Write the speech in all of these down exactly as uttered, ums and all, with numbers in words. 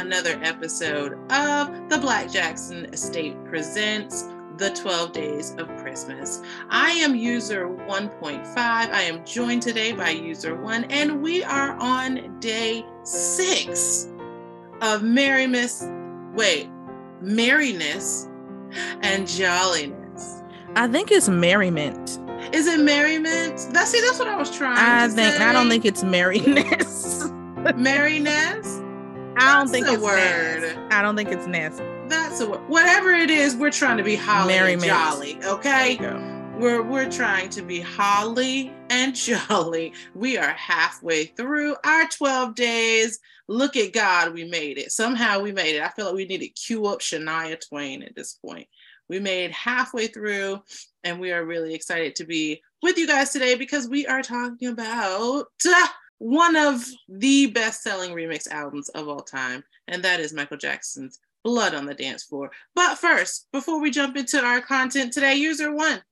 another episode of The Black Jackson Estate Presents The twelve Days of Christmas. I am user one point five. I am joined today by user one, and we are on day six of merriness, wait, merriness and jolliness. I think it's merriment. Is it merriment? That's, see, that's what I was trying I to think, say. I don't think it's merriness. Merriness? I don't think it's word. I don't think it's nasty. That's a word. Whatever it is, we're trying to be holly Mary and Mary. Jolly, okay? We're we're trying to be holly and jolly. We are halfway through our twelve days. Look at God, we made it. Somehow we made it. I feel like we need to cue up Shania Twain at this point. We made halfway through, and we are really excited to be with you guys today because we are talking about one of the best-selling remix albums of all time, and that is Michael Jackson's Blood on the Dance Floor. But first, before we jump into our content today, user one,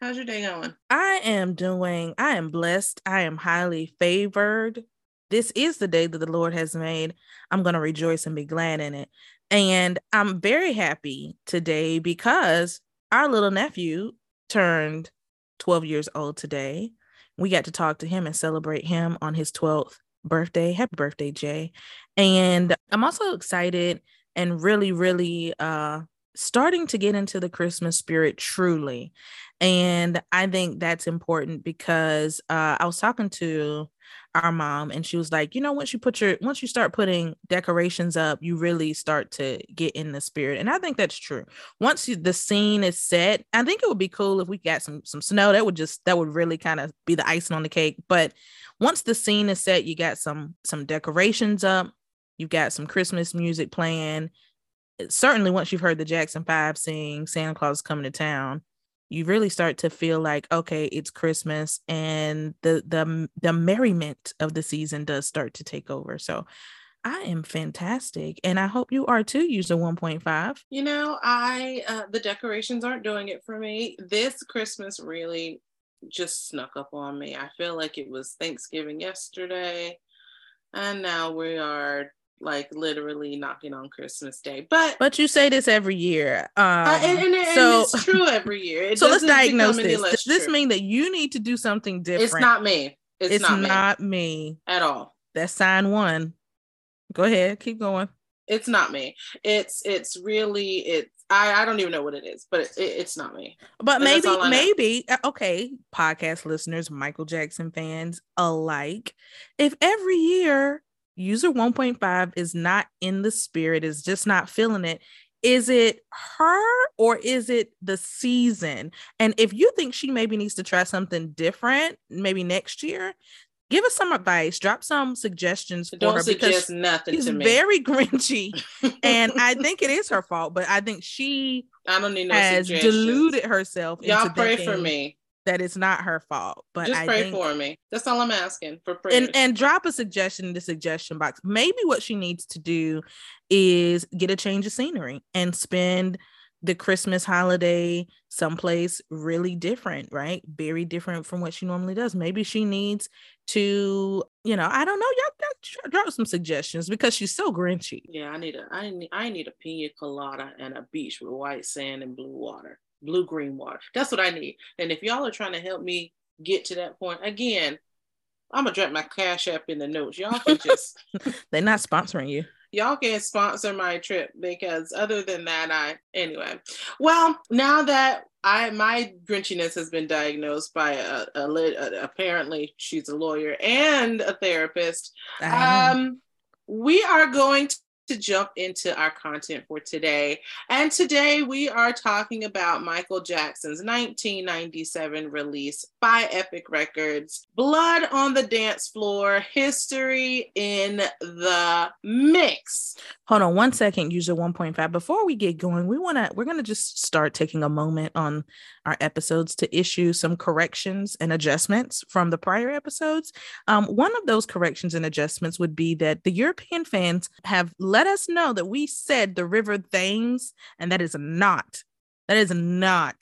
how's your day going? I am doing, I am blessed. I am highly favored. This is the day that the Lord has made. I'm going to rejoice and be glad in it. And I'm very happy today because our little nephew turned twelve years old today. We got to talk to him and celebrate him on his twelfth birthday. Happy birthday, Jay. And I'm also excited and really, really uh, starting to get into the Christmas spirit truly. And I think that's important because uh, I was talking to our mom, and she was like, you know, once you put your once you start putting decorations up, you really start to get in the spirit. And I think that's true. Once you, the scene is set, I think it would be cool if we got some some snow. That would just that would really kind of be the icing on the cake. But once the scene is set, you got some some decorations up, you've got some Christmas music playing. Certainly once you've heard the Jackson Five sing Santa Claus is Coming to Town, you really start to feel like, okay, it's Christmas, and the the the merriment of the season does start to take over. So I am fantastic, and I hope you are too, user one point five. You know, I uh, the decorations aren't doing it for me. This Christmas really just snuck up on me. I feel like it was Thanksgiving yesterday, and now we are like literally knocking on Christmas Day. But but you say this every year. Um, uh, and, and, and so, it's true every year. It so let's diagnose this. Does this true. mean that you need to do something different? It's not me. It's, it's not, not me. me. At all. That's sign one. Go ahead. Keep going. It's not me. It's it's really, it's, I, I don't even know what it is, but it, it, it's not me. But and maybe, maybe, know. okay, podcast listeners, Michael Jackson fans alike, if every year user one point five is not in the spirit, is just not feeling it, is it her or is it the season? And if you think she maybe needs to try something different, maybe next year, give us some advice, drop some suggestions for Don't her suggest because nothing she's to me. very grinchy. And I think it is her fault, but I think she I don't need no has deluded herself. Y'all into pray for me. That it's not her fault, but just I pray think, for me. That's all I'm asking for. Prayers. And and drop a suggestion in the suggestion box. Maybe what she needs to do is get a change of scenery and spend the Christmas holiday someplace really different, right? Very different from what she normally does. Maybe she needs to, you know, I don't know. Y'all, y'all drop some suggestions because she's so grinchy. Yeah, I need a, I need, I need a pina colada and a beach with white sand and blue water. Blue green water. That's what I need. And if y'all are trying to help me get to that point, again, I'm gonna drop my Cash App in the notes. Y'all can just they're not sponsoring you. Y'all can sponsor my trip because other than that, I anyway. Well, now that I my grinchiness has been diagnosed by a, a, a apparently she's a lawyer and a therapist. Ah. Um, we are going to. to jump into our content for today. And today we are talking about Michael Jackson's nineteen ninety-seven release by Epic Records, Blood on the Dance Floor, History in the Mix. Hold on one second, user one point five. Before we get going, we want to, we're going to just start taking a moment on our episodes to issue some corrections and adjustments from the prior episodes. Um, one of those corrections and adjustments would be that the European fans have left Let us know that we said the River Thames, and that is not, that is not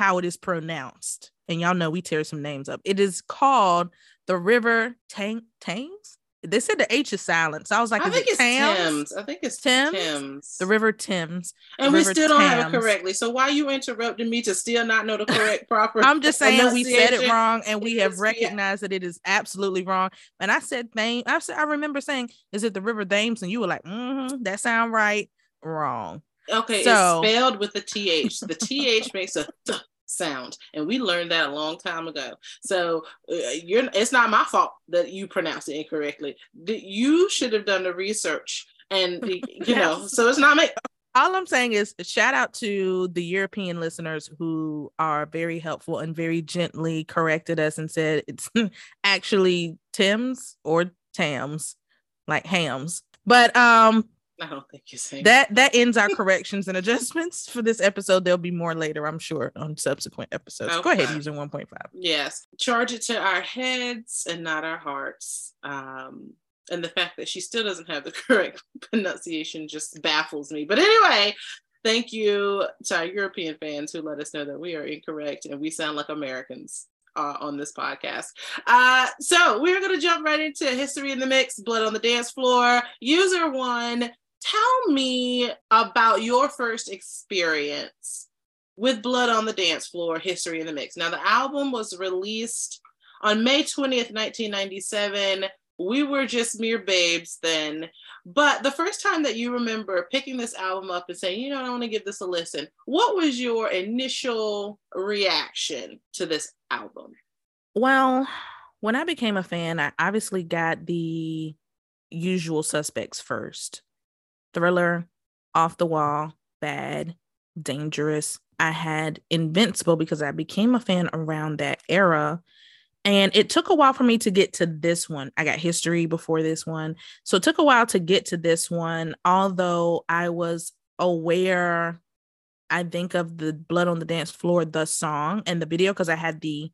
how it is pronounced. And y'all know we tear some names up. It is called the River Tang- Thames. They said the H is silent. So I was like, I is think it it's Thames? Thames. I think it's Thames. Thames. The River Thames. And we still don't Thames. have it correctly. So why are you interrupting me to still not know the correct proper I'm just saying we said it wrong, and we have recognized that it is absolutely wrong. And I said, Thames. I said, I remember saying, is it the River Thames? And you were like, mm-hmm, that sound right. Wrong. Okay, so it's spelled with a T H. The T H makes a th sound, and we learned that a long time ago. So uh, you're it's not my fault that you pronounced it incorrectly. You should have done the research, and you yes. know, so it's not my. All I'm saying is shout out to the European listeners who are very helpful and very gently corrected us and said it's actually Thames or Tams, like hams. But um I don't think you're saying that. That ends our corrections and adjustments for this episode. There'll be more later, I'm sure, on subsequent episodes. Okay. Go ahead, using one point five. Yes. Charge it to our heads and not our hearts. Um, and the fact that she still doesn't have the correct pronunciation just baffles me. But anyway, thank you to our European fans who let us know that we are incorrect and we sound like Americans. Uh, on this podcast. Uh, so we're going to jump right into History in the Mix, Blood on the Dance Floor. User one, tell me about your first experience with Blood on the Dance Floor, History in the Mix. Now, the album was released on May twentieth, nineteen ninety-seven. We were just mere babes then. But the first time that you remember picking this album up and saying, you know, I want to give this a listen, what was your initial reaction to this album? Well, when I became a fan, I obviously got the usual suspects first. Thriller, Off the Wall, Bad, Dangerous. I had Invincible because I became a fan around that era. And it took a while for me to get to this one. I got History before this one. So it took a while to get to this one. Although I was aware, I think, of the Blood on the Dance Floor, the song and the video, because I had the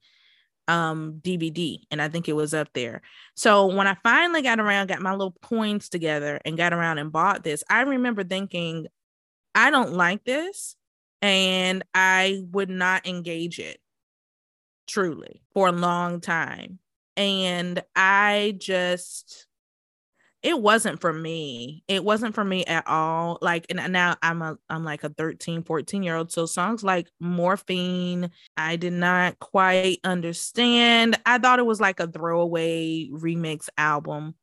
um, D V D and I think it was up there. So when I finally got around, got my little coins together and got around and bought this, I remember thinking, I don't like this and I would not engage it. Truly, for a long time. And I just, it wasn't for me. It wasn't for me at all. Like, and now I'm a, I'm like a thirteen, fourteen year old. So songs like Morphine, I did not quite understand. I thought it was like a throwaway remix album.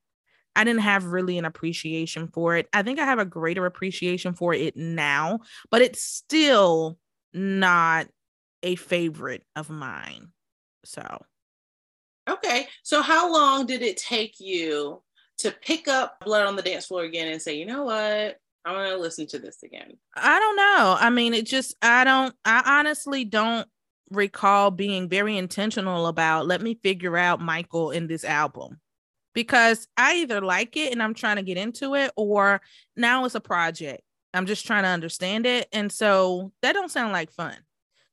I didn't have really an appreciation for it. I think I have a greater appreciation for it now, but it's still not a favorite of mine. So, okay. So how long did it take you to pick up Blood on the Dance Floor again and say, you know what, I want to listen to this again? I don't know. I mean, it just, I don't, I honestly don't recall being very intentional about, let me figure out Michael in this album, because I either like it and I'm trying to get into it, or now it's a project. I'm just trying to understand it. And so that don't sound like fun.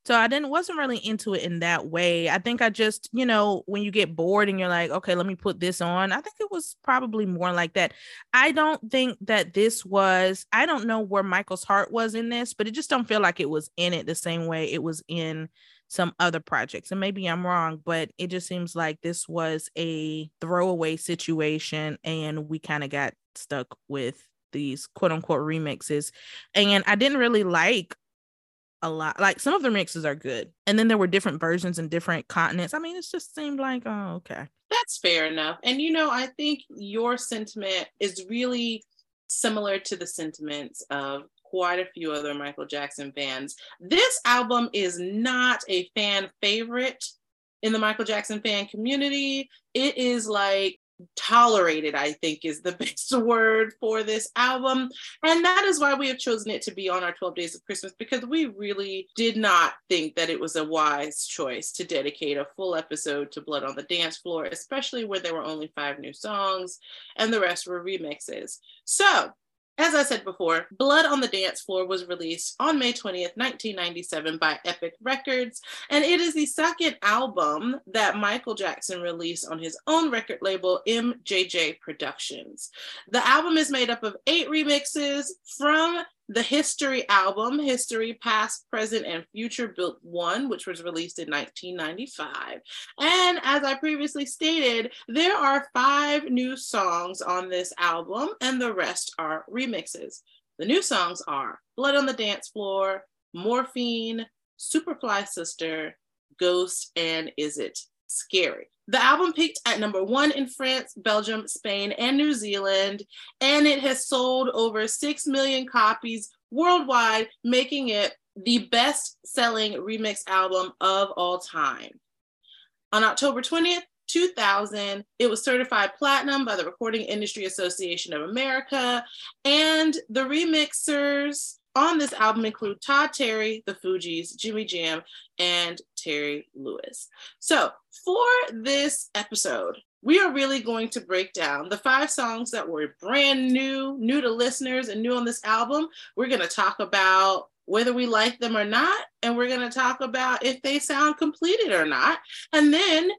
So I didn't, wasn't really into it in that way. I think I just, you know, when you get bored and you're like, okay, let me put this on. I think it was probably more like that. I don't think that this was, I don't know where Michael's heart was in this, but it just don't feel like it was in it the same way it was in some other projects. And maybe I'm wrong, but it just seems like this was a throwaway situation. And we kind of got stuck with these quote unquote remixes. And I didn't really like a lot. Like, some of the mixes are good, and then there were different versions in different continents. I mean, it just seemed like, oh, okay, that's fair enough. And you know, I think your sentiment is really similar to the sentiments of quite a few other Michael Jackson fans. This album is not a fan favorite in the Michael Jackson fan community. It is like tolerated, I think, is the best word for this album. And that is why we have chosen it to be on our twelve Days of Christmas, because we really did not think that it was a wise choice to dedicate a full episode to Blood on the Dance Floor, especially where there were only five new songs and the rest were remixes. So, as I said before, Blood on the Dance Floor was released on May twentieth, nineteen ninety-seven by Epic Records, and it is the second album that Michael Jackson released on his own record label, M J J Productions. The album is made up of eight remixes from The History album, History Past, Present, and Future Built One, which was released in nineteen ninety-five. And as I previously stated, there are five new songs on this album, and the rest are remixes. The new songs are Blood on the Dance Floor, Morphine, Superfly Sister, Ghost, and Is It Scary? The album peaked at number one in France, Belgium, Spain, and New Zealand, and it has sold over six million copies worldwide, making it the best-selling remix album of all time. On October twentieth, two thousand, it was certified platinum by the Recording Industry Association of America, and the remixers on this album include Todd Terry, The Fugees, Jimmy Jam, and Terry Lewis. So for this episode, we are really going to break down the five songs that were brand new, new to listeners and new on this album. We're going to talk about whether we like them or not, and we're going to talk about if they sound completed or not. And then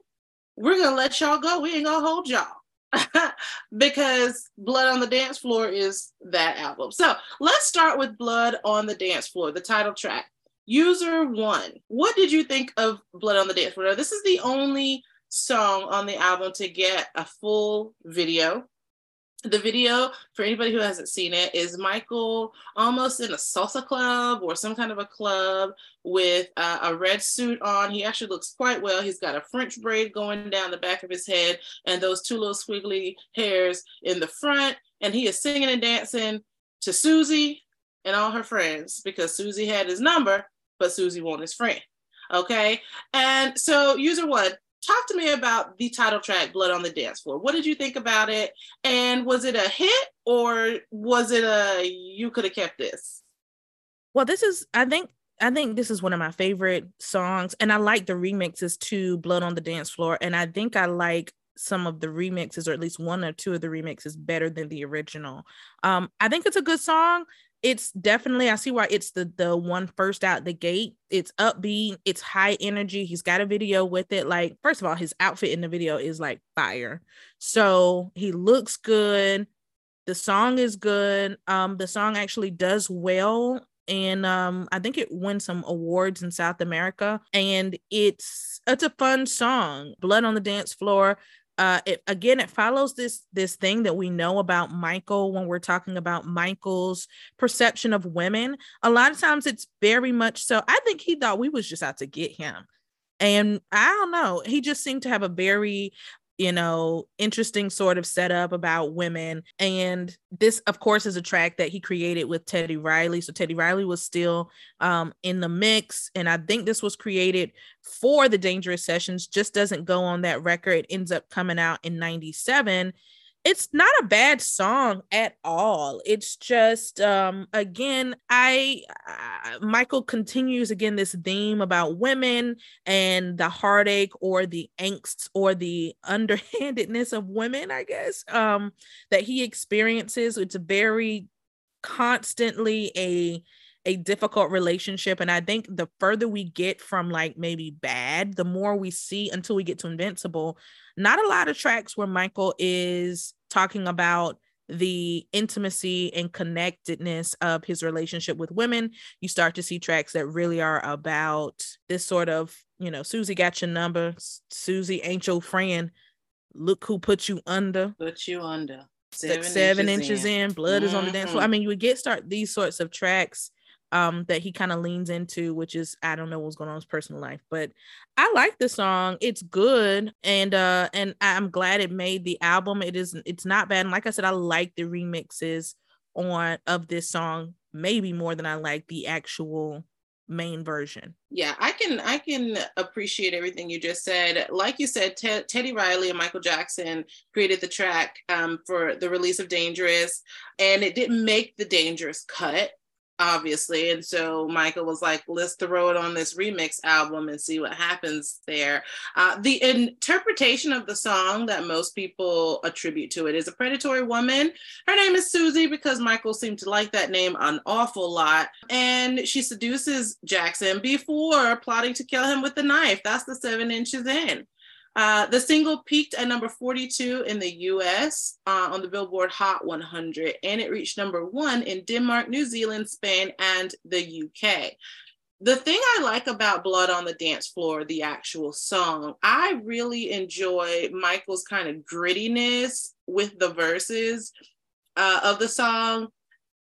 we're going to let y'all go. We ain't going to hold y'all. Because Blood on the Dance Floor is that album. So let's start with Blood on the Dance Floor, the title track. User One, what did you think of Blood on the Dance Floor? Now, this is the only song on the album to get a full video. The video, for anybody who hasn't seen it, is Michael almost in a salsa club or some kind of a club with uh, a red suit on. He actually looks quite well. He's got a French braid going down the back of his head and those two little squiggly hairs in the front. And he is singing and dancing to Susie and all her friends, because Susie had his number, but Susie won his friend. Okay. And so User One, talk to me about the title track, Blood on the Dance Floor. What did you think about it? And was it a hit, or was it a, you could have kept this? Well, this is, I think, I think this is one of my favorite songs. And I like the remixes to Blood on the Dance Floor. And I think I like some of the remixes, or at least one or two of the remixes, better than the original. Um, I think it's a good song. It's definitely, I see why it's the the one first out the gate. It's upbeat, it's high energy. He's got a video with it. Like, first of all, his outfit in the video is like fire. So he looks good. The song is good. Um, the song actually does well. And um, I think it won some awards in South America. And it's, it's a fun song. Blood on the Dance Floor. Uh, it, again, it follows this this thing that we know about Michael when we're talking about Michael's perception of women. A lot of times it's very much so. I think he thought we was just out to get him. And I don't know. He just seemed to have a very, you know, interesting sort of setup about women. And this, of course, is a track that he created with Teddy Riley. So Teddy Riley was still um, in the mix. And I think this was created for the Dangerous Sessions, just doesn't go on that record. It ends up coming out in ninety-seven. It's not a bad song at all. It's just, um, again, I, uh, Michael continues again, this theme about women and the heartache or the angst or the underhandedness of women, I guess, um, that he experiences. It's very constantly a, a difficult relationship. And I think the further we get from like maybe Bad, the more we see until we get to Invincible, not a lot of tracks where Michael is talking about the intimacy and connectedness of his relationship with women. You start to see tracks that really are about this sort of, you know, Susie got your number, Susie ain't your friend, look who put you under. Put you under. Seven, like seven inches, inches in, in. Blood mm-hmm. is on the dance floor. I mean, you would get start these sorts of tracks um, that he kind of leans into, which is, I don't know what's going on in his personal life, but I like the song. It's good. And, uh, and I'm glad it made the album. It is, it's not bad. And like I said, I like the remixes on, of this song, maybe more than I like the actual main version. Yeah, I can, I can appreciate everything you just said. Like you said, Te- Teddy Riley and Michael Jackson created the track, um, for the release of Dangerous, and it didn't make the Dangerous cut, obviously. And so Michael was like, let's throw it on this remix album and see what happens there. Uh, the interpretation of the song that most people attribute to it is a predatory woman. Her name is Susie because Michael seemed to like that name an awful lot. And she seduces Jackson before plotting to kill him with the knife. That's the seven inches in. Uh, the single peaked at number forty-two in the U S uh, on the Billboard Hot one hundred, and it reached number one in Denmark, New Zealand, Spain, and the U K. The thing I like about Blood on the Dance Floor, the actual song, I really enjoy Michael's kind of grittiness with the verses uh, of the song,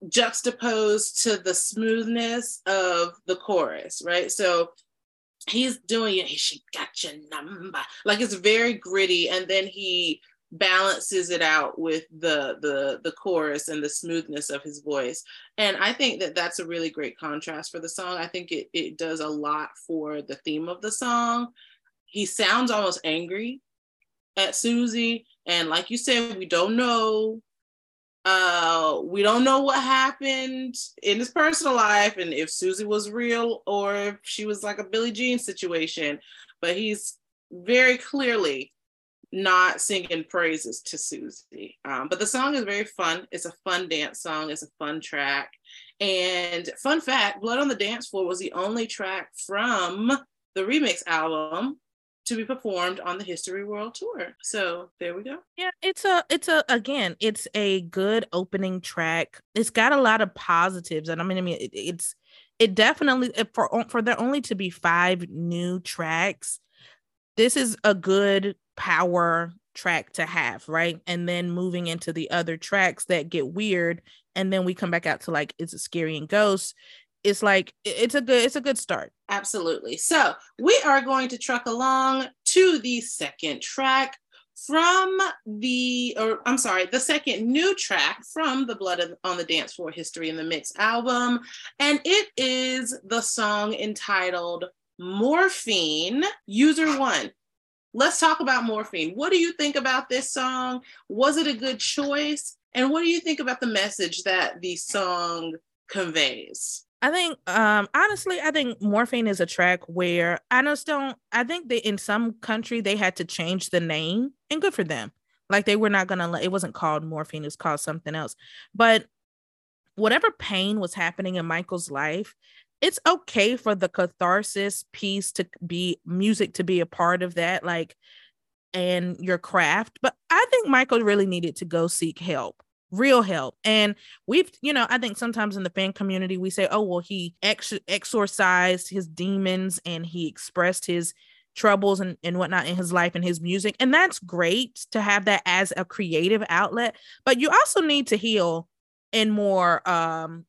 juxtaposed to the smoothness of the chorus, right? So he's doing it, she got your number. Like, it's very gritty, and then he balances it out with the the the chorus and the smoothness of his voice. And I think that that's a really great contrast for the song. I think it it does a lot for the theme of the song. He sounds almost angry at Susie, and like you said, we don't know uh we don't know what happened in his personal life and if Susie was real or if she was like a Billie Jean situation, but he's very clearly not singing praises to Susie. Um, but the song is very fun. It's a fun dance song. It's a fun track. And fun fact, Blood on the Dance Floor was the only track from the remix album to be performed on the HIStory World Tour. So there we go. Yeah, it's a, it's a, again, it's a good opening track. It's got a lot of positives. And I mean, I mean, it, it's, it definitely, for, for there only to be five new tracks, this is a good power track to have, right? And then moving into the other tracks that get weird, and then we come back out to like Is It Scary and Ghosts. It's like it's a good it's a good start. Absolutely. So we are going to truck along to the second track from the or I'm sorry, the second new track from the Blood on the Dance Floor HIStory in the Mix album, and it is the song entitled Morphine. User one, let's talk about Morphine. What do you think about this song? Was it a good choice? And what do you think about the message that the song conveys? I think, um, honestly, I think Morphine is a track where I just don't, I think that in some country they had to change the name, and good for them. Like, they were not going to, it wasn't called Morphine, it was called something else. But whatever pain was happening in Michael's life, it's okay for the catharsis piece to be music, to be a part of that, like, and your craft. But I think Michael really needed to go seek help, real help. And we've, you know, I think sometimes in the fan community, we say, oh, well, he ex- exorcised his demons and he expressed his troubles and, and whatnot in his life and his music. And that's great to have that as a creative outlet, but you also need to heal in more, um,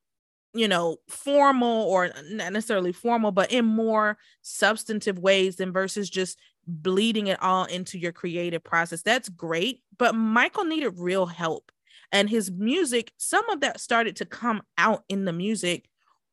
you know, formal, or not necessarily formal, but in more substantive ways than versus just bleeding it all into your creative process. That's great. But Michael needed real help, and his music, some of that started to come out in the music,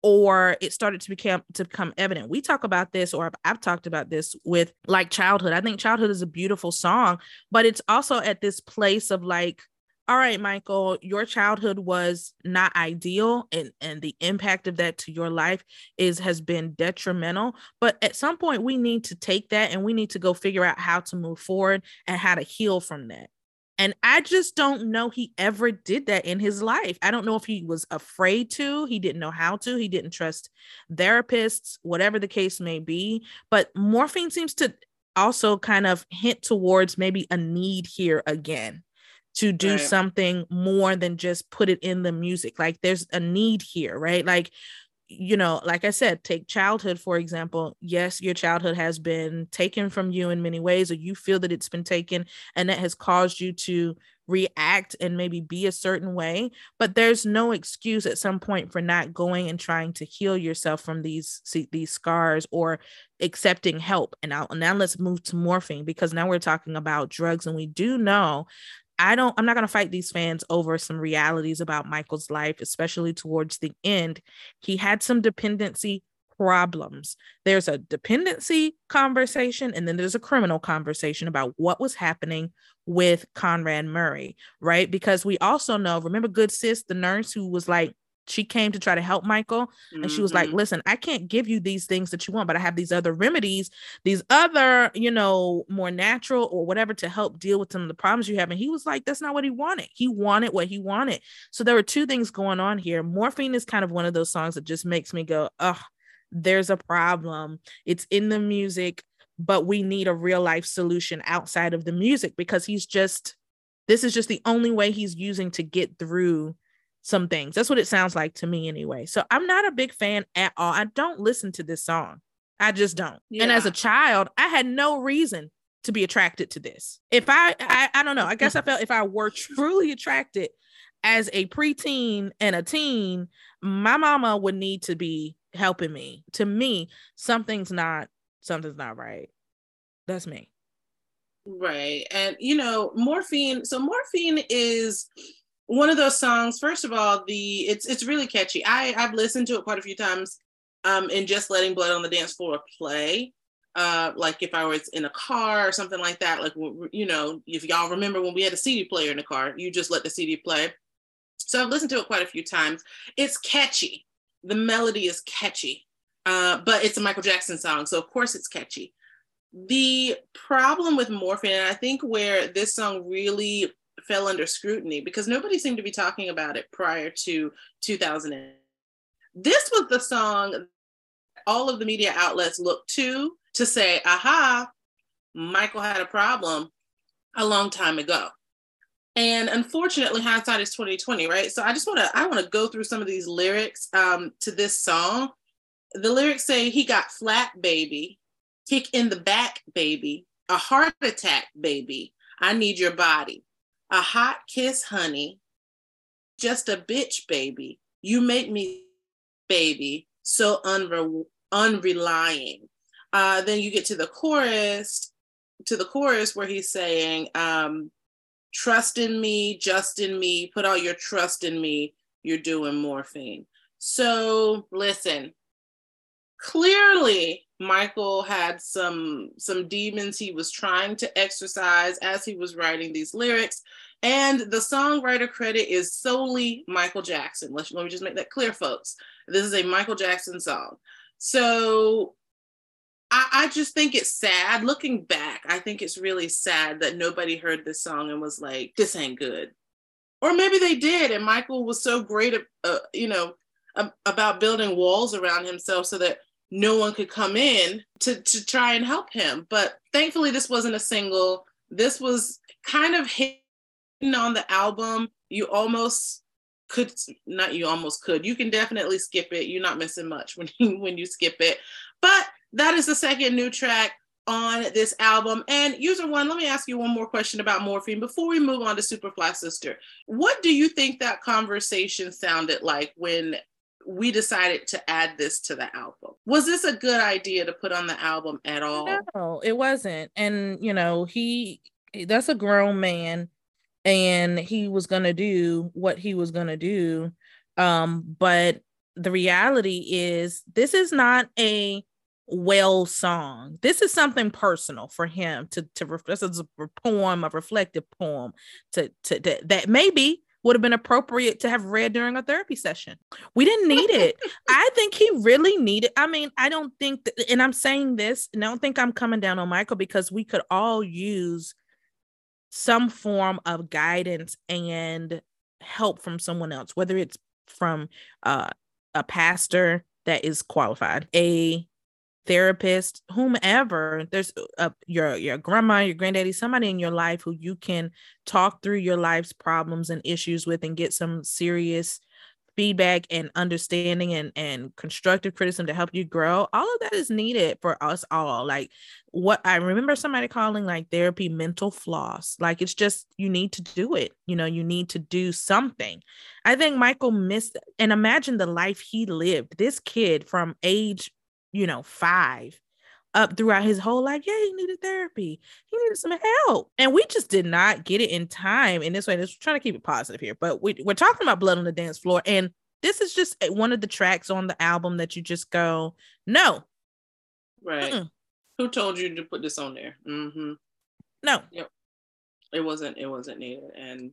or it started to become, to become evident. We talk about this, or I've, I've talked about this with like Childhood. I think Childhood is a beautiful song, but it's also at this place of like, all right, Michael, your childhood was not ideal, and, and the impact of that to your life is has been detrimental. But at some point, we need to take that and we need to go figure out how to move forward and how to heal from that. And I just don't know he ever did that in his life. I don't know if he was afraid to, he didn't know how to, he didn't trust therapists, whatever the case may be. But Morphine seems to also kind of hint towards maybe a need here again, to do right. something more than just put it in the music. Like, there's a need here, right? Like, you know, like I said, take childhood, for example. Yes, your childhood has been taken from you in many ways, or you feel that it's been taken, and that has caused you to react and maybe be a certain way. But there's no excuse at some point for not going and trying to heal yourself from these, these scars, or accepting help. And now, now let's move to Morphine, because now we're talking about drugs, and we do know I don't, I'm not going to fight these fans over some realities about Michael's life, especially towards the end. He had some dependency problems. There's a dependency conversation, and then there's a criminal conversation about what was happening with Conrad Murray, right? Because we also know, remember Good Sis, the nurse who was like, she came to try to help Michael, and mm-hmm. she was like, listen, I can't give you these things that you want, but I have these other remedies, these other, you know, more natural or whatever to help deal with some of the problems you have. And he was like, that's not what he wanted. He wanted what he wanted. So there were two things going on here. Morphine is kind of one of those songs that just makes me go, oh, there's a problem. It's in the music, but we need a real life solution outside of the music, because he's just, this is just the only way he's using to get through some things. That's what it sounds like to me anyway. So I'm not a big fan at all. I don't listen to this song. I just don't. Yeah. And as a child, I had no reason to be attracted to this. If I, I, I don't know, I guess I felt if I were truly attracted as a preteen and a teen, my mama would need to be helping me. To me, something's not, something's not right. That's me. Right. And, you know, Morphine. So Morphine is one of those songs. First of all, the it's it's really catchy. I, I've listened to it quite a few times um, and just letting Blood on the Dance Floor play. Uh, like if I was in a car or something like that, like, you know, if y'all remember when we had a C D player in the car, you just let the C D play. So I've listened to it quite a few times. It's catchy. The melody is catchy, uh, but it's a Michael Jackson song. So of course it's catchy. The problem with Morphine, and I think where this song really fell under scrutiny, because nobody seemed to be talking about it prior to two thousand eight. This was the song all of the media outlets looked to, to say, aha, Michael had a problem a long time ago. And unfortunately, hindsight is twenty twenty, right? So I just want to, I want to go through some of these lyrics um, to this song. The lyrics say, he got flat, baby, kick in the back, baby, a heart attack, baby, I need your body, a hot kiss, honey, just a bitch, baby, you make me, baby, so unre- unrelying. Uh, then you get to the chorus, to the chorus where he's saying, um, trust in me, just in me, put all your trust in me, you're doing morphine. So listen, clearly Michael had some, some demons he was trying to exorcise as he was writing these lyrics. And the songwriter credit is solely Michael Jackson. Let's, let me just make that clear, folks. This is a Michael Jackson song. So I just think it's sad. Looking back, I think it's really sad that nobody heard this song and was like, this ain't good. Or maybe they did, and Michael was so great, uh, you know, um, about building walls around himself so that no one could come in to, to try and help him. But thankfully, this wasn't a single. This was kind of hidden on the album. You almost could, not you almost could, you can definitely skip it. You're not missing much when you, when you skip it. But that is the second new track on this album. And User One, let me ask you one more question about Morphine before we move on to Superfly Sister. What do you think that conversation sounded like when we decided to add this to the album? Was this a good idea to put on the album at all? No, it wasn't. And, you know, he, that's a grown man, and he was going to do what he was going to do. Um, but the reality is, this is not a well song. This is something personal for him to to this is a poem, a reflective poem to, to to that maybe would have been appropriate to have read during a therapy session. We didn't need it. I think he really needed. I mean, I don't think that, and I'm saying this, and I don't think I'm coming down on Michael, because we could all use some form of guidance and help from someone else, whether it's from uh, a pastor that is qualified, a therapist, whomever. There's a, your your grandma, your granddaddy, somebody in your life who you can talk through your life's problems and issues with and get some serious feedback and understanding and, and constructive criticism to help you grow. All of that is needed for us all. Like, what I remember somebody calling like therapy mental floss. Like, it's just, you need to do it. You know, you need to do something. I think Michael missed, and imagine the life he lived. This kid from age, you know, five up throughout his whole life. Yeah, he needed therapy. He needed some help. And we just did not get it in time. In this way, just trying to keep it positive here, but we, we're talking about Blood on the Dance Floor. And this is just one of the tracks on the album that you just go, no. Right. Mm-mm. Who told you to put this on there? Mm-hmm. No. Yep. It wasn't, it wasn't needed. And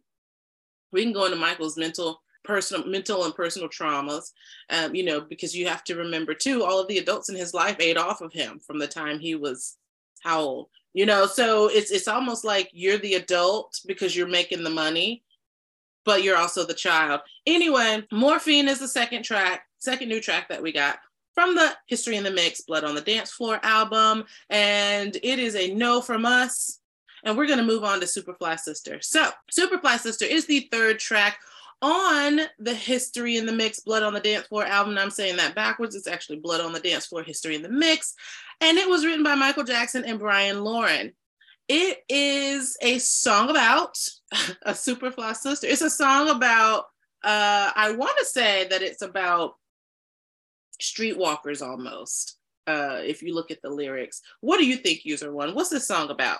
we can go into Michael's mental personal mental and personal traumas, um, you know, because you have to remember too, all of the adults in his life ate off of him from the time he was how old, you know, so it's it's almost like you're the adult because you're making the money, but you're also the child. Anyway, Morphine is the second track, second new track that we got. from the History in the Mix Blood on the Dance Floor album. And it is a no from us. And we're going to move on to Superfly Sister. So Superfly Sister is the third track on the History in the Mix Blood on the Dance Floor album. And I'm saying that backwards. It's actually Blood on the Dance Floor, History in the Mix. And it was written by Michael Jackson and Bryan Loren. It is a song about a Superfly Sister. It's a song about, uh, I want to say that it's about streetwalkers almost, uh, if you look at the lyrics. What do you think, User One? What's this song about?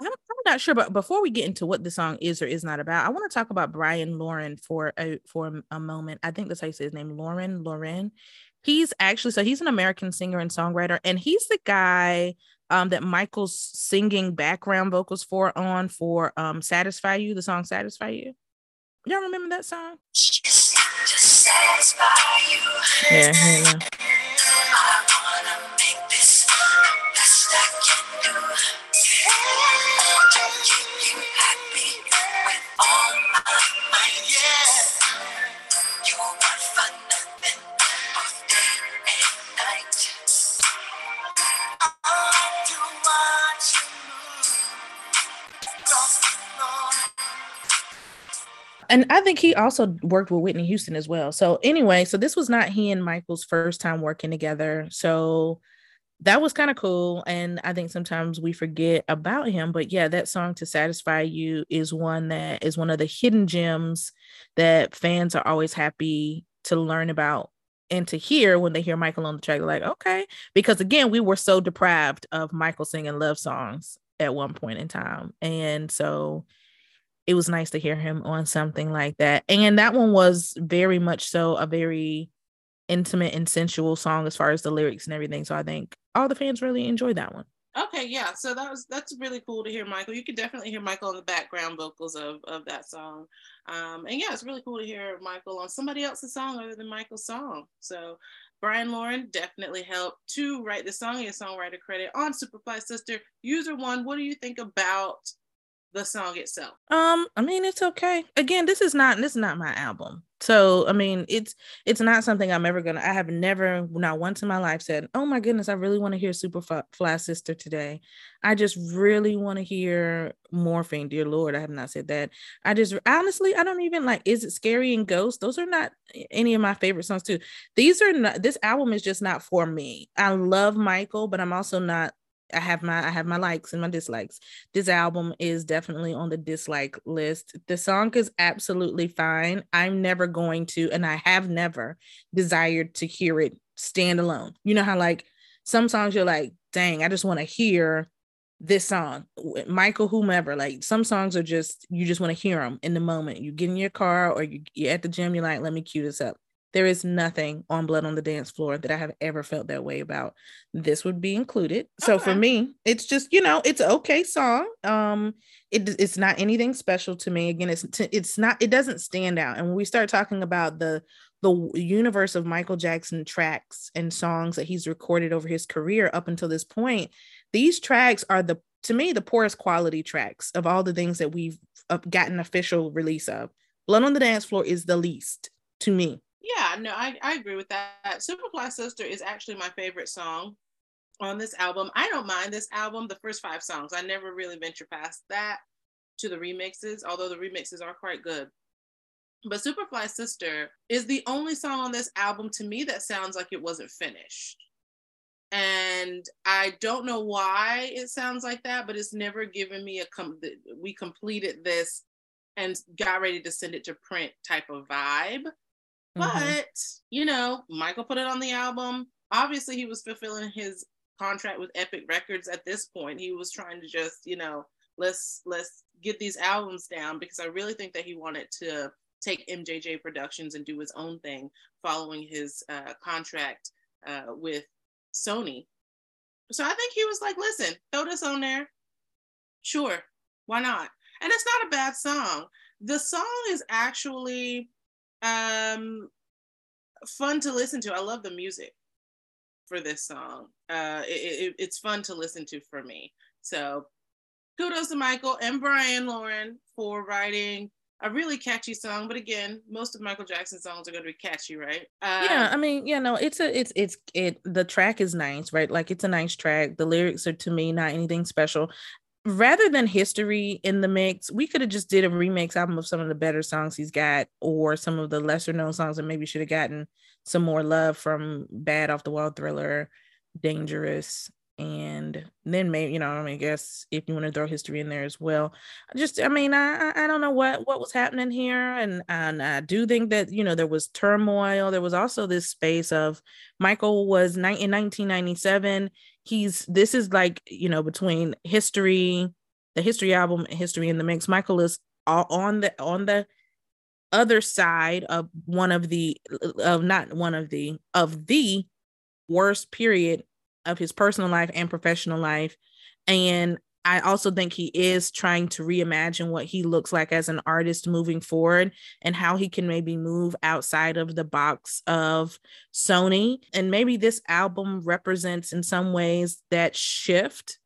I'm not sure, but before we get into what the song is or is not about, I want to talk about Bryan Loren for a for a moment. I think that's how you say his name, Loren, Loren. He's actually, so he's an American singer and songwriter, and he's the guy um, that Michael's singing background vocals for on for um, Satisfy You, the song Satisfy You. Y'all remember that song? Just satisfy you. Yeah, yeah, yeah. I wanna make this the best I can do. And I think he also worked with Whitney Houston as well. So anyway, so this was not he and Michael's first time working together. So that was kind of cool. And I think sometimes we forget about him. But yeah, that song To Satisfy You is one that is one of the hidden gems that fans are always happy to learn about and to hear when they hear Michael on the track. They're like, okay, because again, we were so deprived of Michael singing love songs at one point in time. And so it was nice to hear him on something like that. And that one was very much so a very intimate and sensual song as far as the lyrics and everything. So I think all the fans really enjoyed that one. Okay, yeah. So that was that's really cool to hear Michael. You could definitely hear Michael on the background vocals of, of that song. Um, and yeah, it's really cool to hear Michael on somebody else's song other than Michael's song. So Bryan Loren definitely helped to write the song. He has songwriter credit on Superfly Sister. User One, what do you think about the song itself? Um, I mean, it's okay. Again, this is not this is not my album. So, I mean, it's it's not something I'm ever gonna, I have never, not once in my life said, oh my goodness, I really want to hear Superfly Sister today. I just really want to hear Morphine, dear Lord. I have not said that. I just, honestly, I don't even like, Is It Scary and Ghost? Those are not any of my favorite songs too. These are not, this album is just not for me. I love Michael, but I'm also not I have my I have my likes and my dislikes. This album is definitely on the dislike list. The song is absolutely fine. I'm never going to, and I have never desired to hear it standalone. You know how like some songs you're like, dang, I just want to hear this song, Michael, whomever. Like some songs are just, you just want to hear them in the moment. You get in your car or you, you're at the gym. You're like, let me cue this up. There is nothing on Blood on the Dance Floor that I have ever felt that way about. This would be included. So okay. For me, it's just, you know, it's an okay song. Um, it, it's not anything special to me. Again, it's it's not, it doesn't stand out. And when we start talking about the the universe of Michael Jackson tracks and songs that he's recorded over his career up until this point, these tracks are the, to me, the poorest quality tracks of all the things that we've gotten official release of. Blood on the Dance Floor is the least to me. Yeah, no, I, I agree with that. Superfly Sister is actually my favorite song on this album. I don't mind this album, the first five songs. I never really venture past that to the remixes, although the remixes are quite good. But Superfly Sister is the only song on this album to me that sounds like it wasn't finished. And I don't know why it sounds like that, but it's never given me a, com- we completed this and got ready to send it to print type of vibe. But, mm-hmm. you know, Michael put it on the album. Obviously, he was fulfilling his contract with Epic Records at this point. He was trying to just, you know, let's let's get these albums down, because I really think that he wanted to take M J J Productions and do his own thing following his uh, contract uh, with Sony. So I think he was like, listen, throw this on there. Sure, why not? And it's not a bad song. The song is actually... Um, fun to listen to. I love the music for this song. Uh, it, it, it's fun to listen to for me. So kudos to Michael and Bryan Loren for writing a really catchy song, but again, most of Michael Jackson's songs are going to be catchy, right? Uh, yeah, I mean, you know, it's a, it's, it's, it, the track is nice, right? Like, it's a nice track. The lyrics are, to me, not anything special. Rather than History in the Mix, we could have just did a remix album of some of the better songs he's got, or some of the lesser known songs that maybe should have gotten some more love from Bad Off the Wall, Thriller, Dangerous, and then maybe, you know, I mean, I guess if you want to throw History in there as well. Just, I mean, I I don't know what what was happening here, and and I do think that, you know, there was turmoil. There was also this space of Michael was ni- in nineteen ninety-seven. He's this is like, you know, between History, the History album, and History in the Mix. Michael is all on the on the other side of one of the of not one of the of the worst period of his personal life and professional life. And I also think he is trying to reimagine what he looks like as an artist moving forward, and how he can maybe move outside of the box of Sony. And maybe this album represents in some ways that shift.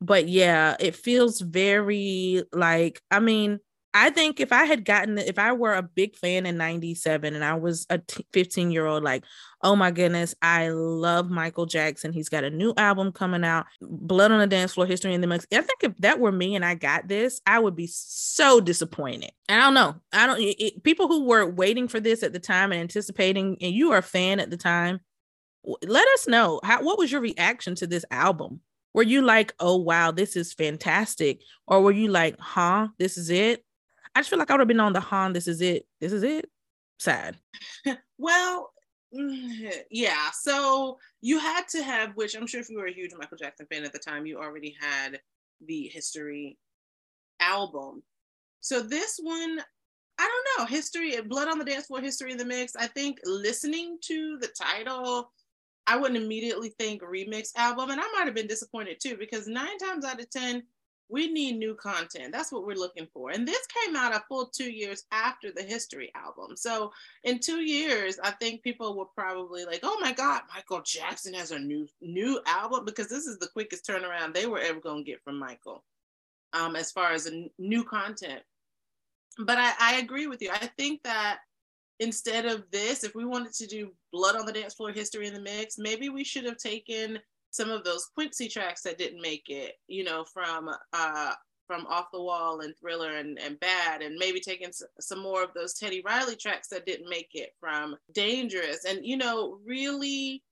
But yeah, it feels very like, I mean, I think if I had gotten, if I were a big fan in ninety-seven and I was a fifteen year old, like, oh my goodness, I love Michael Jackson. He's got a new album coming out, Blood on the Dance Floor, History in the Mix. I think if that were me and I got this, I would be so disappointed. I don't know. I don't, it, people who were waiting for this at the time and anticipating, and you are a fan at the time, let us know. How, what was your reaction to this album? Were you like, oh wow, this is fantastic? Or were you like, huh, this is it? I just feel like I would have been on the Han, this is it, this is it side. Well, yeah. So you had to have, which I'm sure if you were a huge Michael Jackson fan at the time, you already had the History album. So this one, I don't know, History, Blood on the Dance Floor, History in the Mix. I think listening to the title, I wouldn't immediately think remix album. And I might have been disappointed too, because nine times out of ten, we need new content. That's what we're looking for. And this came out a full two years after the History album. So in two years, I think people were probably like, oh my God, Michael Jackson has a new new album, because this is the quickest turnaround they were ever going to get from Michael um, as far as a n- new content. But I, I agree with you. I think that instead of this, if we wanted to do Blood on the Dance Floor, History in the Mix, maybe we should have taken some of those Quincy tracks that didn't make it, you know, from uh, from Off the Wall and Thriller and, and Bad, and maybe taking s- some more of those Teddy Riley tracks that didn't make it from Dangerous, and, you know, really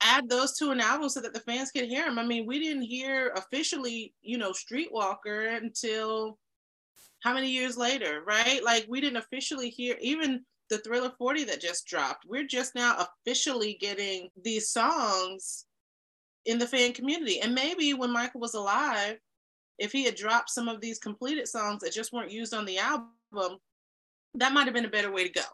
add those to an album so that the fans could hear them. I mean, we didn't hear officially, you know, Streetwalker until how many years later, right? Like, we didn't officially hear even the Thriller forty that just dropped. We're just now officially getting these songs in the fan community. And maybe when Michael was alive, if he had dropped some of these completed songs that just weren't used on the album, that might have been a better way to go.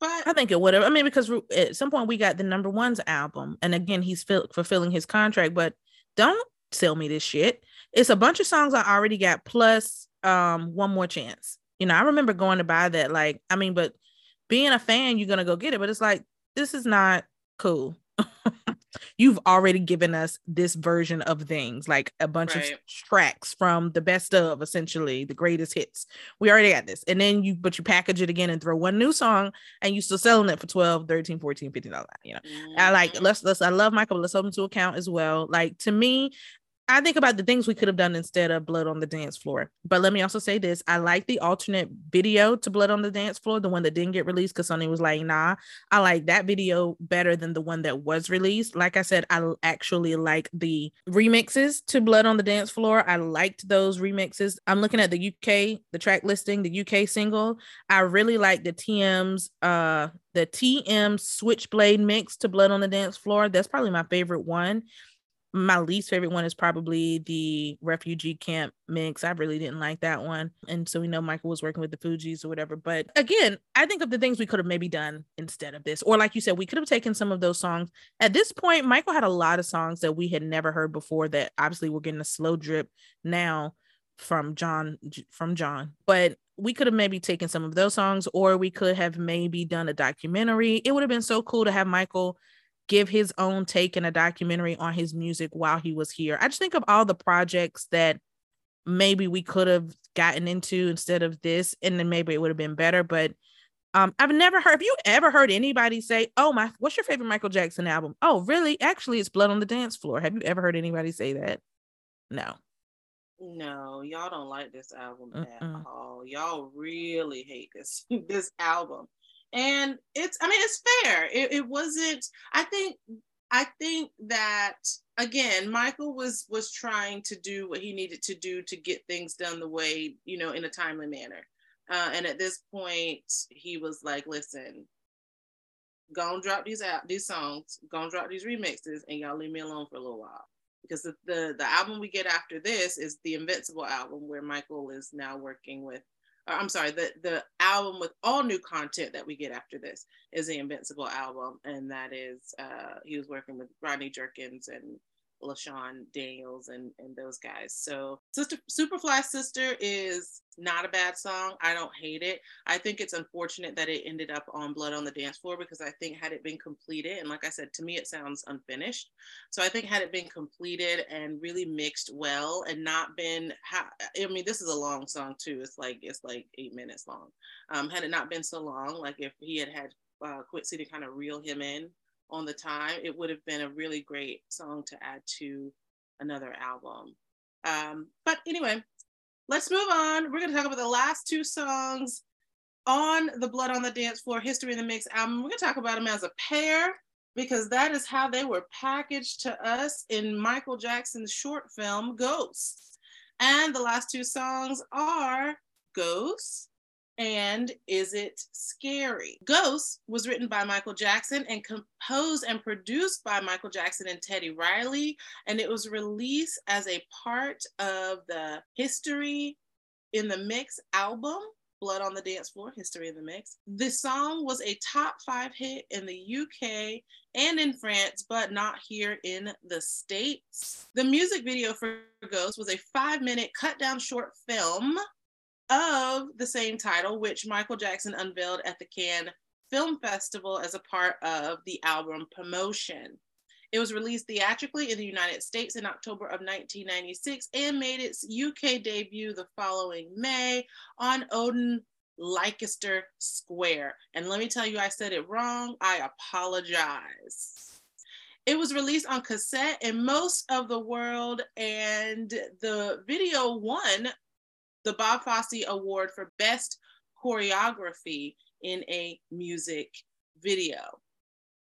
But I think it would have. I mean, because at some point we got the Number Ones album, and again, he's f- fulfilling his contract, but don't sell me this shit. It's a bunch of songs I already got, plus um, One More Chance. You know, I remember going to buy that, like, I mean, but being a fan, you're going to go get it, but it's like, this is not cool. You've already given us this version of things, like a bunch right. of tracks from the best of, essentially the greatest hits. We already got this. And then you, but you package it again and throw one new song, and you're still selling it for twelve, thirteen, fourteen, fifteen dollars. You know, mm. I like, let's, let's, I love Michael, but let's hold him to account as well. Like, to me, I think about the things we could have done instead of Blood on the Dance Floor. But let me also say this. I like the alternate video to Blood on the Dance Floor, the one that didn't get released because Sony was like, nah. I like that video better than the one that was released. Like I said, I actually like the remixes to Blood on the Dance Floor. I liked those remixes. I'm looking at the U K, the track listing, the U K single. I really like the T M's, uh, the T M Switchblade mix to Blood on the Dance Floor. That's probably my favorite one. My least favorite one is probably the refugee camp mix. I really didn't like that one. And so we know Michael was working with the Fugees or whatever. But again, I think of the things we could have maybe done instead of this. Or like you said, we could have taken some of those songs. At this point, Michael had a lot of songs that we had never heard before that obviously we're getting a slow drip now from John, from John. But we could have maybe taken some of those songs, or we could have maybe done a documentary. It would have been so cool to have Michael give his own take in a documentary on his music while he was here. I just think of all the projects that maybe we could have gotten into instead of this, and then maybe it would have been better. But um, I've never heard, have you ever heard anybody say, oh my, what's your favorite Michael Jackson album? Oh, really? Actually, it's Blood on the Dance Floor. Have you ever heard anybody say that? No. No, y'all don't like this album Mm-mm. at all. Y'all really hate this, this album. And it's, I mean, it's fair. It, it wasn't, I think, I think that, again, Michael was was trying to do what he needed to do to get things done the way, you know, in a timely manner. Uh, and at this point, he was like, listen, go and drop these out, these songs, go and drop these remixes, and y'all leave me alone for a little while. Because the, the, the album we get after this is the Invincible album, where Michael is now working with, I'm sorry, the, the album with all new content that we get after this is the Invincible album. And that is, uh, he was working with Rodney Jerkins and LaShawn Daniels and, and those guys. So Sister, Superfly Sister is not a bad song. I don't hate it. I think it's unfortunate that it ended up on Blood on the Dance Floor, because I think had it been completed, and like I said, to me, it sounds unfinished. So I think had it been completed and really mixed well and not been, ha- I mean, this is a long song too. It's like, it's like eight minutes long. Um, had it not been so long, like if he had had uh, Quincy to kind of reel him in on the time, it would have been a really great song to add to another album. Um, but anyway, let's move on. We're going to talk about the last two songs on the Blood on the Dance Floor, History in the Mix album. We're going to talk about them as a pair, because that is how they were packaged to us in Michael Jackson's short film, Ghosts. And the last two songs are Ghosts and Is It Scary? Ghosts was written by Michael Jackson and composed and produced by Michael Jackson and Teddy Riley, and it was released as a part of the History in the Mix album, Blood on the Dance Floor, History in the Mix. The song was a top five hit in the U K and in France, but not here in the States. The music video for Ghosts was a five-minute cut-down short film of the same title, which Michael Jackson unveiled at the Cannes Film Festival as a part of the album promotion. It was released theatrically in the United States in October of nineteen ninety-six and made its U K debut the following May on Odeon Leicester Square. And let me tell you, I said it wrong. I apologize. It was released on cassette in most of the world, and the video won the Bob Fosse Award for Best Choreography in a Music Video.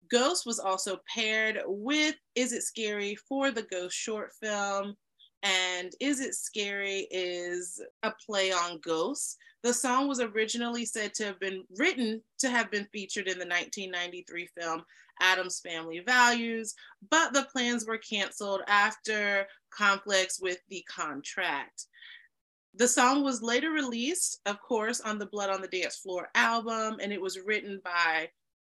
Ghost was also paired with Is It Scary for the Ghost short film, and Is It Scary is a play on ghosts. The song was originally said to have been written to have been featured in the nineteen ninety-three film Addams Family Values, but the plans were canceled after conflicts with the contract. The song was later released, of course, on the Blood on the Dance Floor album, and it was written by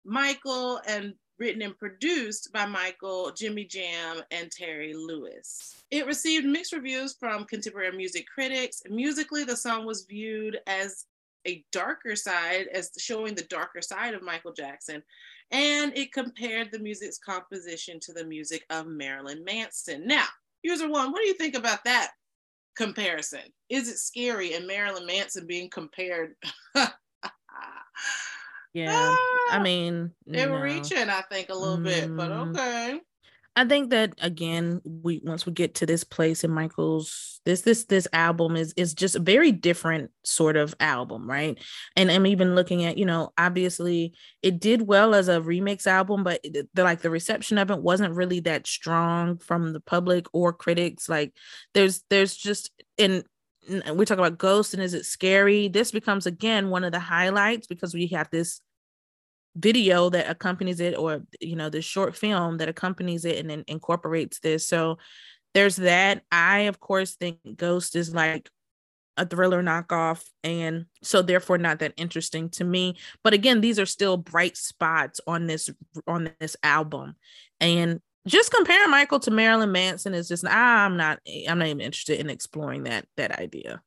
Michael and written and produced by Michael, Jimmy Jam, and Terry Lewis. It received mixed reviews from contemporary music critics. Musically, the song was viewed as a darker side, as showing the darker side of Michael Jackson, and it compared the music's composition to the music of Marilyn Manson. Now, user one, what do you think about that comparison? Is It Scary and Marilyn Manson being compared? Yeah, I mean, they were no. reaching, I think, a little mm. bit, but okay. I think that again, we once we get to this place in Michael's this this this album is is just a very different sort of album, right? And I'm even looking at, you know, obviously it did well as a remix album, but the, the like the reception of it wasn't really that strong from the public or critics. Like there's there's just in. We talk about Ghosts and Is It Scary? This becomes, again, one of the highlights, because we have this video that accompanies it, or, you know, this short film that accompanies it and then incorporates this. So there's that. I, of course, think Ghost is like a Thriller knockoff, and so therefore not that interesting to me. But again, these are still bright spots on this on this album. And just comparing Michael to Marilyn Manson is just, I'm not, I'm not even interested in exploring that, that idea.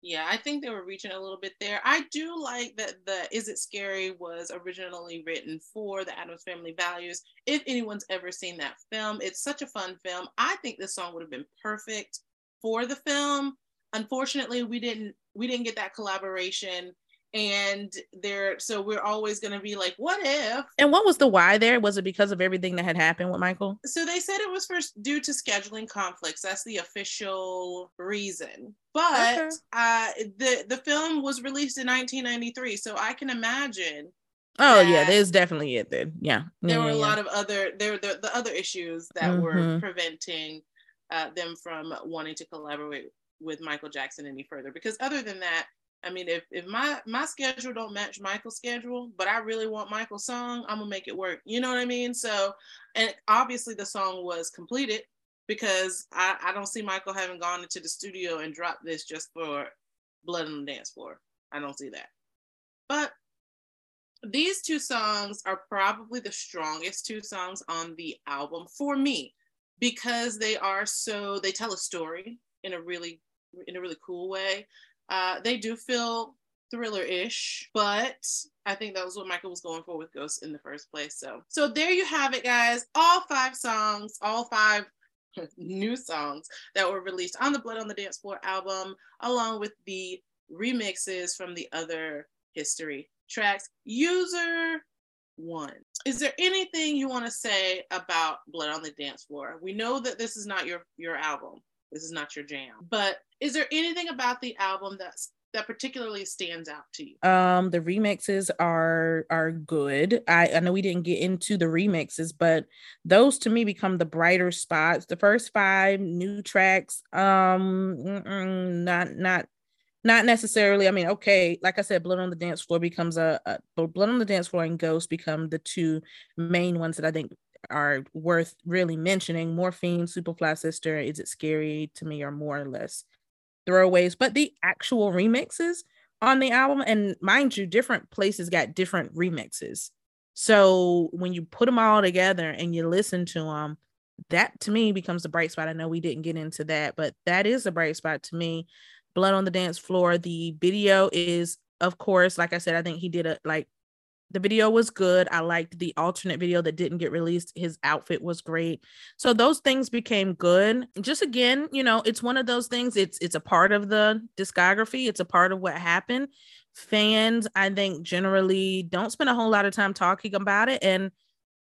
Yeah, I think they were reaching a little bit there. I do like that the Is It Scary was originally written for the Addams Family Values. If anyone's ever seen that film, it's such a fun film. I think this song would have been perfect for the film. Unfortunately, we didn't we didn't get that collaboration. And there, so we're always going to be like, what if? And what was the why there? Was it because of everything that had happened with Michael? So they said it was for, due to scheduling conflicts. That's the official reason. But okay. uh, the, the film was released in nineteen ninety-three. So I can imagine. Oh, yeah, there's definitely it then. Yeah. There yeah, were a yeah. lot of other, there were the, the other issues that mm-hmm. were preventing uh, them from wanting to collaborate with Michael Jackson any further. Because other than that, I mean, if, if my, my schedule don't match Michael's schedule, but I really want Michael's song, I'm gonna make it work. You know what I mean? So, and obviously the song was completed because I, I don't see Michael having gone into the studio and dropped this just for Blood on the Dance Floor. I don't see that. But these two songs are probably the strongest two songs on the album for me, because they are so, they tell a story in a really, in a really cool way. Uh, they do feel thriller-ish, but I think that was what Michael was going for with Ghosts in the first place. So, so there you have it, guys. All five songs, all five new songs that were released on the Blood on the Dance Floor album, along with the remixes from the other HIStory tracks. User one, is there anything you want to say about Blood on the Dance Floor? We know that this is not your, your album. This is not your jam. But is there anything about the album that's that particularly stands out to you? Um, the remixes are are good. I, I know we didn't get into the remixes, but those to me become the brighter spots. The first five new tracks, um, not not not necessarily. I mean, okay, like I said, Blood on the Dance Floor becomes a, a Blood on the Dance Floor and Ghost become the two main ones that I think are worth really mentioning. Morphine, Superfly Sister, Is It Scary to Me are more or less throwaways, but the actual remixes on the album, and mind you, different places got different remixes, so when you put them all together and you listen to them, that to me becomes the bright spot. I know we didn't get into that, but that is a bright spot to me. Blood on the Dance Floor, the video is, of course, like I said, I think he did a like the video was good. I liked the alternate video that didn't get released. His outfit was great. So those things became good. Just again, you know, it's one of those things. It's it's a part of the discography. It's a part of what happened. Fans, I think, generally don't spend a whole lot of time talking about it. And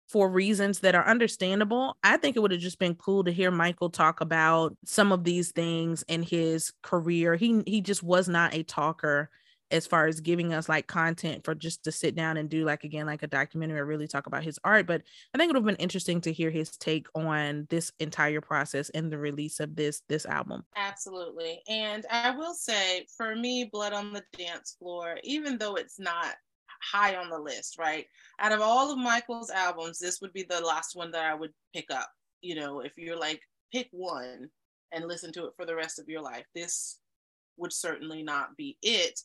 for reasons that are understandable, I think it would have just been cool to hear Michael talk about some of these things in his career. He he just was not a talker as far as giving us like content for just to sit down and do like, again, like a documentary or really talk about his art. But I think it would have been interesting to hear his take on this entire process and the release of this, this album. Absolutely. And I will say for me, Blood on the Dance Floor, even though it's not high on the list, right? Out of all of Michael's albums, this would be the last one that I would pick up. You know, if you're like, pick one and listen to it for the rest of your life, this would certainly not be it.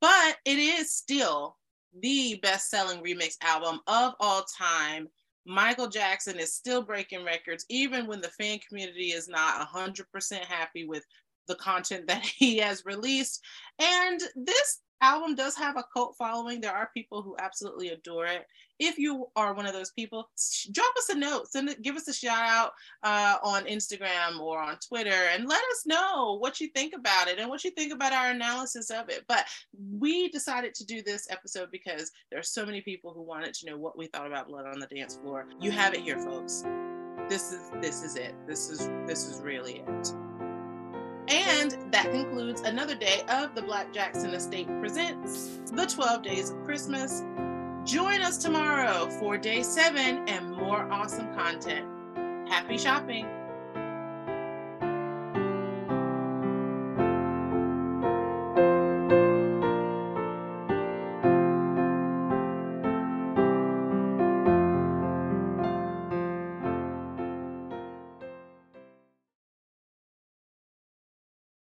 But it is still the best-selling remix album of all time. Michael Jackson is still breaking records, even when the fan community is not one hundred percent happy with the content that he has released. And this album does have a cult following. There are people who absolutely adore it. If you are one of those people, drop us a note, send it, give us a shout out uh, on Instagram or on Twitter, and let us know what you think about it and what you think about our analysis of it. But we decided to do this episode because there are so many people who wanted to know what we thought about Blood on the Dance Floor. You have it here, folks. This is this is it. This is this is really it. And that concludes another day of the Black Jackson Estate Presents The twelve Days of Christmas. Join us tomorrow for day seven and more awesome content. Happy shopping.